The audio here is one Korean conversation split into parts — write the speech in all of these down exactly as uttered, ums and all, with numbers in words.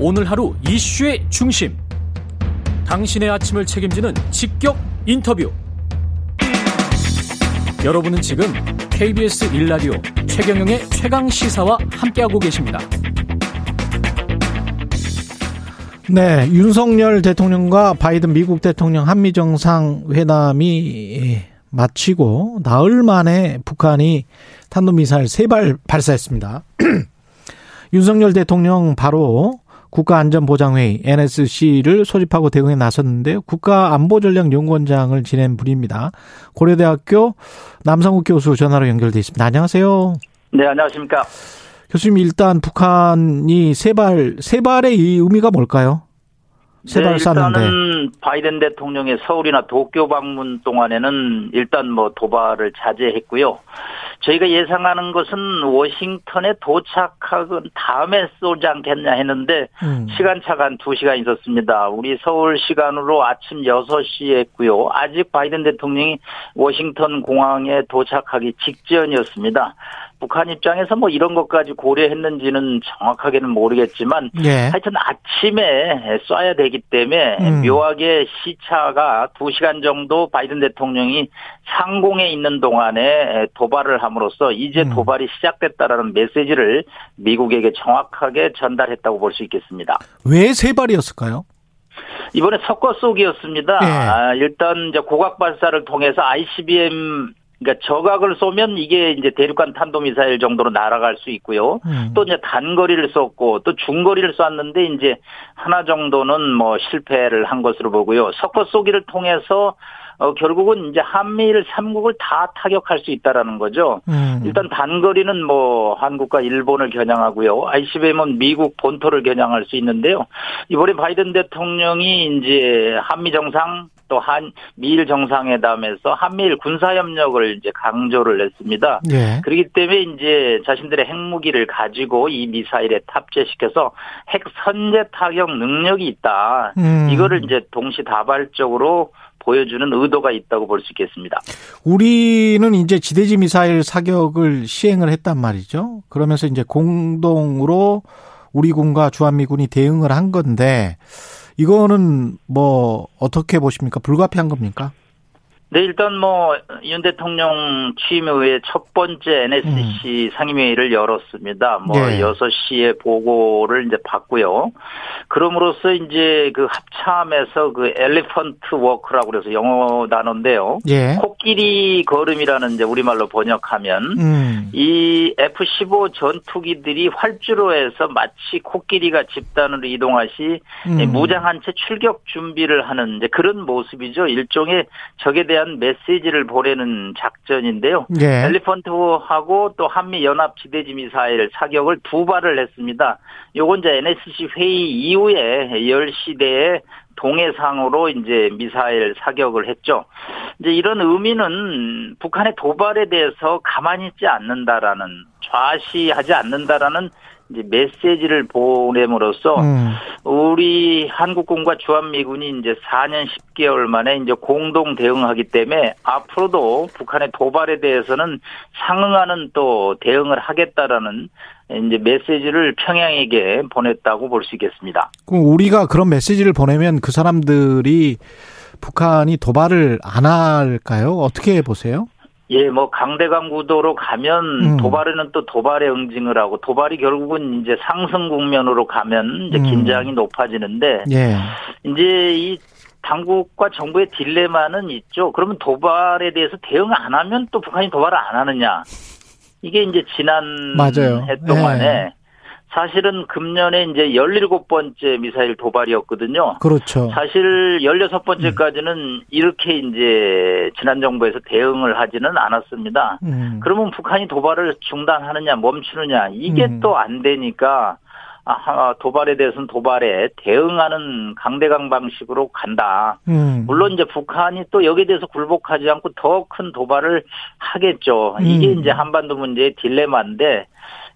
오늘 하루 이슈의 중심, 당신의 아침을 책임지는 직격 인터뷰. 여러분은 지금 케이비에스 일라디오 최경영의 최강시사와 함께하고 계십니다. 네, 윤석열 대통령과 바이든 미국 대통령 한미정상회담이 마치고 나흘 만에 북한이 탄도미사일 세 발 발사했습니다. 윤석열 대통령 바로 국가안전보장회의 엔에스씨를 소집하고 대응에 나섰는데요. 국가안보전략연구원장을 지낸 분입니다. 고려대학교 남성욱 교수 전화로 연결돼 있습니다. 안녕하세요. 네, 안녕하십니까. 교수님, 일단 북한이 세 발, 세 발의 이 의미가 뭘까요? 세 발 쐈는데. 네, 일단은 바이든 대통령의 서울이나 도쿄 방문 동안에는 일단 뭐 도발을 자제했고요. 저희가 예상하는 것은 워싱턴에 도착한 다음에 쏘지 않겠냐 했는데 음. 시간차가 한 두 시간 있었습니다. 우리 서울 시간으로 아침 여섯 시에 했고요. 아직 바이든 대통령이 워싱턴 공항에 도착하기 직전이었습니다. 북한 입장에서 뭐 이런 것까지 고려했는지는 정확하게는 모르겠지만 예. 하여튼 아침에 쏴야 되기 때문에 음. 묘하게 시차가 두 시간 정도 바이든 대통령이 상공에 있는 동안에 도발을 함으로써 이제 음. 도발이 시작됐다라는 메시지를 미국에게 정확하게 전달했다고 볼 수 있겠습니다. 왜 세 발이었을까요? 이번에 섞어 쏘기였습니다. 예. 아, 일단 이제 고각 발사를 통해서 아이씨비엠 그러니까 저각을 쏘면 이게 이제 대륙간 탄도미사일 정도로 날아갈 수 있고요. 음. 또 이제 단거리를 쏘고 또 중거리를 쐈는데 이제 하나 정도는 뭐 실패를 한 것으로 보고요. 섞어 쏘기를 통해서 어, 결국은 이제 한미일 삼국을 다 타격할 수 있다라는 거죠. 음. 일단 단거리는 뭐 한국과 일본을 겨냥하고요. 아이씨비엠은 미국 본토를 겨냥할 수 있는데요. 이번에 바이든 대통령이 이제 한미 정상 또 한 미일 정상회담에서 한미일 군사협력을 이제 강조를 했습니다. 예. 그렇기 때문에 이제 자신들의 핵무기를 가지고 이 미사일에 탑재시켜서 핵 선제 타격 능력이 있다. 음. 이거를 이제 동시다발적으로 보여주는 의도가 있다고 볼 수 있겠습니다. 우리는 이제 지대지 미사일 사격을 시행을 했단 말이죠. 그러면서 이제 공동으로 우리 군과 주한미군이 대응을 한 건데 이거는 뭐 어떻게 보십니까? 불가피한 겁니까? 네, 일단 뭐 윤 대통령 취임 후에 첫 번째 엔에스씨 음. 상임회의를 열었습니다. 뭐 네. 여섯 시에 보고를 이제 받고요. 그럼으로써 이제 그 합참에서 그 엘리펀트 워크라고 해서 영어 단어인데요. 예. 코끼리 걸음이라는 이제 우리말로 번역하면 음. 이 에프 십오 전투기들이 활주로 해서 마치 코끼리가 집단으로 이동하시 음. 무장한 채 출격 준비를 하는 이제 그런 모습이죠. 일종의 적에 대한 메시지를 보내는 작전인데요. 예. 엘리펀트하고 또 한미 연합 지대지 미사일 사격을 두 발을 했습니다. 요건 이제 엔에스씨 회의 이후에 열 시대에 동해상으로 이제 미사일 사격을 했죠. 이제 이런 의미는 북한의 도발에 대해서 가만히 있지 않는다라는, 좌시하지 않는다라는 이제 메시지를 보냄으로써 음. 우리 한국군과 주한미군이 이제 사 년 십 개월 만에 이제 공동 대응하기 때문에 앞으로도 북한의 도발에 대해서는 상응하는 또 대응을 하겠다라는 이제 메시지를 평양에게 보냈다고 볼 수 있겠습니다. 그럼 우리가 그런 메시지를 보내면 그 사람들이 북한이 도발을 안 할까요? 어떻게 보세요? 예, 뭐, 강대강 구도로 가면 음. 도발에는 또 도발에 응징을 하고 도발이 결국은 이제 상승 국면으로 가면 이제 긴장이 음. 높아지는데, 예. 이제 이 당국과 정부의 딜레마는 있죠. 그러면 도발에 대해서 대응 안 하면 또 북한이 도발을 안 하느냐. 이게 이제 지난 맞아요. 해 동안에 예. 사실은 금년에 이제 열일곱 번째 미사일 도발이었거든요. 그렇죠. 사실 열여섯 번째까지는 음. 이렇게 이제 지난 정부에서 대응을 하지는 않았습니다. 음. 그러면 북한이 도발을 중단하느냐, 멈추느냐, 이게 음. 또 안 되니까 아, 도발에 대해서는 도발에 대응하는 강대강 방식으로 간다. 음. 물론 이제 북한이 또 여기에 대해서 굴복하지 않고 더 큰 도발을 하겠죠. 음. 이게 이제 한반도 문제의 딜레마인데,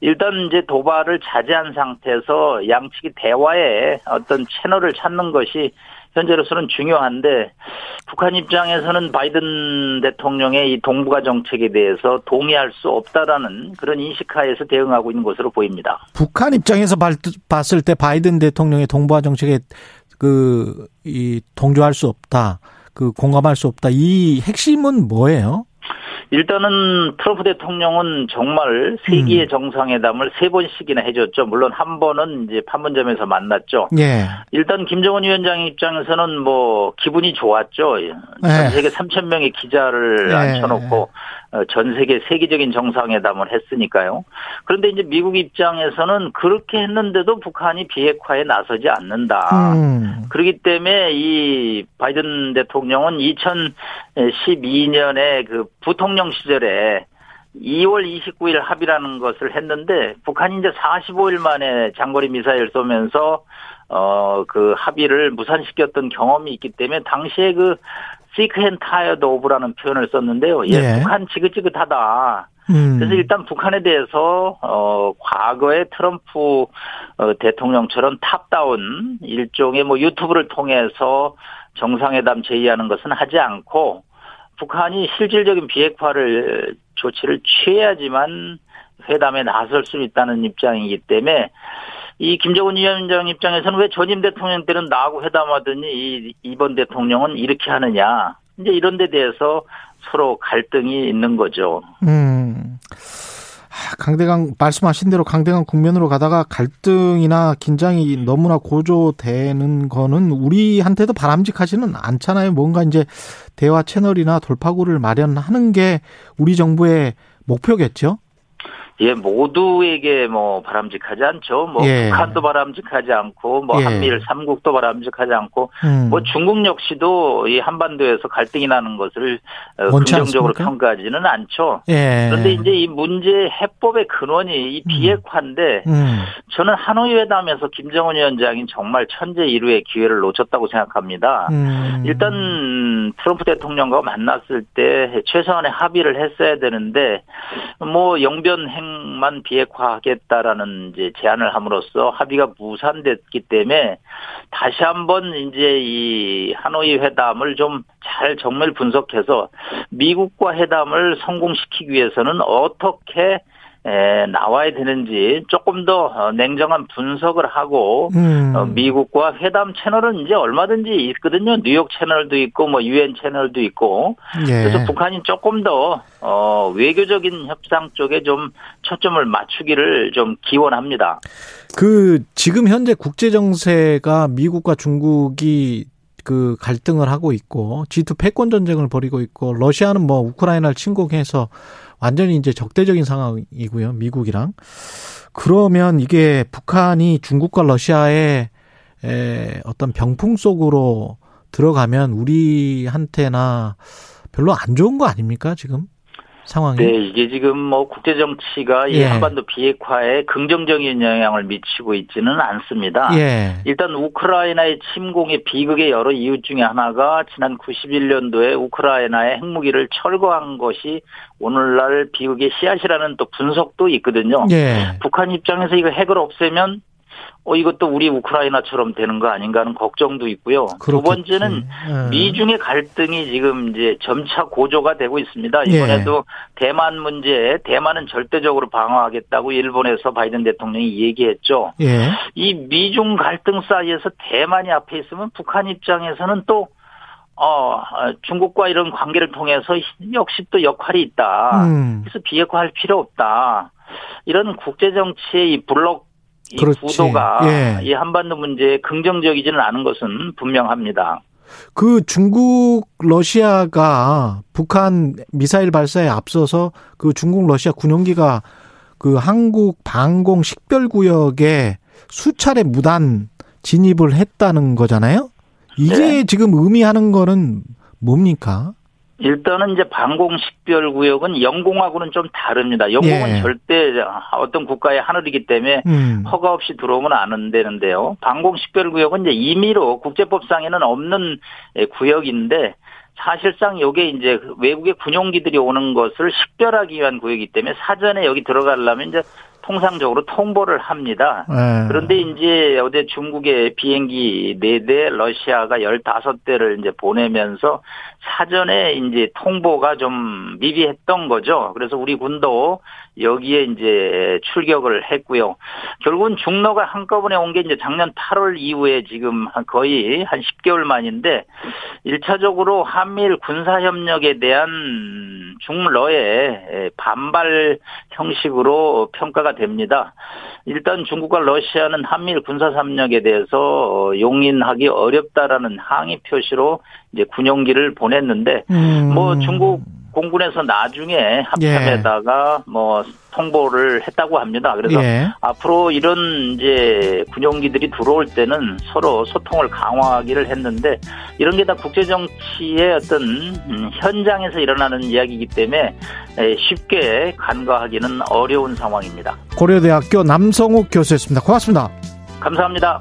일단 이제 도발을 자제한 상태에서 양측이 대화에 어떤 채널을 찾는 것이 현재로서는 중요한데 북한 입장에서는 바이든 대통령의 이 동북아 정책에 대해서 동의할 수 없다라는 그런 인식하에서 대응하고 있는 것으로 보입니다. 북한 입장에서 봤을 때 바이든 대통령의 동북아 정책에 그 이 동조할 수 없다, 그 공감할 수 없다, 이 핵심은 뭐예요? 일단은 트럼프 대통령은 정말 세기의 음. 정상회담을 세 번씩이나 해줬죠. 물론 한 번은 이제 판문점에서 만났죠. 예. 일단 김정은 위원장 입장에서는 뭐 기분이 좋았죠. 예. 전 세계 삼천 명의 기자를 예. 앉혀놓고 전 세계 세계적인 정상회담을 했으니까요. 그런데 이제 미국 입장에서는 그렇게 했는데도 북한이 비핵화에 나서지 않는다. 음. 그렇기 때문에 이 바이든 대통령은 이천십이 년에 그 부통령 시절에 이월 이십구일 합의라는 것을 했는데 북한이 이제 사십오일 만에 장거리 미사일 쏘면서 어, 그 합의를 무산시켰던 경험이 있기 때문에 당시에 그 sick and tired of라는 표현을 썼는데요. 예, 네. 북한 지긋지긋하다. 음. 그래서 일단 북한에 대해서 어, 과거의 트럼프 어, 대통령처럼 탑다운 일종의 뭐 유튜브를 통해서 정상회담 제의하는 것은 하지 않고 북한이 실질적인 비핵화를 조치를 취해야지만 회담에 나설 수 있다는 입장이기 때문에 이 김정은 위원장 입장에서는 왜 전임 대통령 때는 나하고 회담하더니 이 이번 대통령은 이렇게 하느냐. 이제 이런 데 대해서 서로 갈등이 있는 거죠. 음. 강대강 말씀하신 대로 강대강 국면으로 가다가 갈등이나 긴장이 너무나 고조되는 거는 우리한테도 바람직하지는 않잖아요. 뭔가 이제 대화 채널이나 돌파구를 마련하는 게 우리 정부의 목표겠죠. 예, 모두에게 뭐 바람직하지 않죠. 뭐 예. 북한도 바람직하지 않고, 뭐 예. 한미일 삼국도 바람직하지 않고, 음. 뭐 중국 역시도 이 한반도에서 갈등이 나는 것을 긍정적으로 않습니까? 평가하지는 않죠. 예. 그런데 이제 이 문제 해법의 근원이 이 비핵화인데, 음. 저는 하노이 회담에서 김정은 위원장이 정말 천재 일우의 기회를 놓쳤다고 생각합니다. 음. 일단 트럼프 대통령과 만났을 때 최소한의 합의를 했어야 되는데, 뭐 영변 행 만 비핵화하겠다라는 이제 제안을 함으로써 합의가 무산됐기 때문에 다시 한번 이제 이 하노이 회담을 좀 잘 정밀 분석해서 미국과 회담을 성공시키기 위해서는 어떻게 에, 나와야 되는지 조금 더 냉정한 분석을 하고 음. 어, 미국과 회담 채널은 이제 얼마든지 있거든요. 뉴욕 채널도 있고 뭐 유엔 채널도 있고 예. 그래서 북한이 조금 더 어, 외교적인 협상 쪽에 좀 초점을 맞추기를 좀 기원합니다. 그 지금 현재 국제 정세가 미국과 중국이 그 갈등을 하고 있고 지 투 패권 전쟁을 벌이고 있고 러시아는 뭐 우크라이나를 침공해서 완전히 이제 적대적인 상황이고요. 미국이랑. 그러면 이게 북한이 중국과 러시아의 어떤 병풍 속으로 들어가면 우리한테나 별로 안 좋은 거 아닙니까? 지금 상황이. 네, 이게 지금 뭐 국제 정치가 예. 이 한반도 비핵화에 긍정적인 영향을 미치고 있지는 않습니다. 예. 일단 우크라이나의 침공의 비극의 여러 이유 중에 하나가 지난 구십일 년도에 우크라이나의 핵무기를 철거한 것이 오늘날 비극의 씨앗이라는 또 분석도 있거든요. 예. 북한 입장에서 이거 핵을 없애면 어, 이것도 우리 우크라이나처럼 되는 거 아닌가 하는 걱정도 있고요. 그렇겠지. 두 번째는 미중의 갈등이 지금 이제 점차 고조가 되고 있습니다. 이번에도 예. 대만 문제에 대만은 절대적으로 방어하겠다고 일본에서 바이든 대통령이 얘기했죠. 예. 이 미중 갈등 사이에서 대만이 앞에 있으면 북한 입장에서는 또 어, 중국과 이런 관계를 통해서 역시 또 역할이 있다. 음. 그래서 비핵화할 필요 없다. 이런 국제정치의 이 블록 이 그렇지. 구도가 예. 이 한반도 문제에 긍정적이지는 않은 것은 분명합니다. 그 중국 러시아가 북한 미사일 발사에 앞서서 그 중국 러시아 군용기가 그 한국 방공 식별구역에 수차례 무단 진입을 했다는 거잖아요. 이게 네. 지금 의미하는 거는 뭡니까? 일단은 이제 방공식별구역은 영공하고는 좀 다릅니다. 영공은 예. 절대 어떤 국가의 하늘이기 때문에 음. 허가 없이 들어오면 안 되는데요. 방공식별구역은 이제 임의로 국제법상에는 없는 구역인데 사실상 이게 이제 외국의 군용기들이 오는 것을 식별하기 위한 구역이기 때문에 사전에 여기 들어가려면 이제 통상적으로 통보를 합니다. 네. 그런데 이제 어제 중국의 비행기 네 대, 러시아가 열다섯 대를 이제 보내면서 사전에 이제 통보가 좀 미비했던 거죠. 그래서 우리 군도 여기에 이제 출격을 했고요. 결국은 중러가 한꺼번에 온 게 이제 작년 팔월 이후에 지금 한 거의 한 십 개월 만인데 일차적으로 한미일 군사협력에 대한 중러의 반발 형식으로 평가가 됩니다. 일단 중국과 러시아는 한미일 군사협력에 대해서 용인하기 어렵다라는 항의 표시로 이제 군용기를 보냈는데 음. 뭐 중국 공군에서 나중에 합참에다가 예. 뭐 통보를 했다고 합니다. 그래서 예. 앞으로 이런 이제 군용기들이 들어올 때는 서로 소통을 강화하기를 했는데 이런 게 다 국제 정치의 어떤 현장에서 일어나는 이야기이기 때문에 쉽게 간과하기는 어려운 상황입니다. 고려대학교 남성욱 교수였습니다. 고맙습니다. 감사합니다.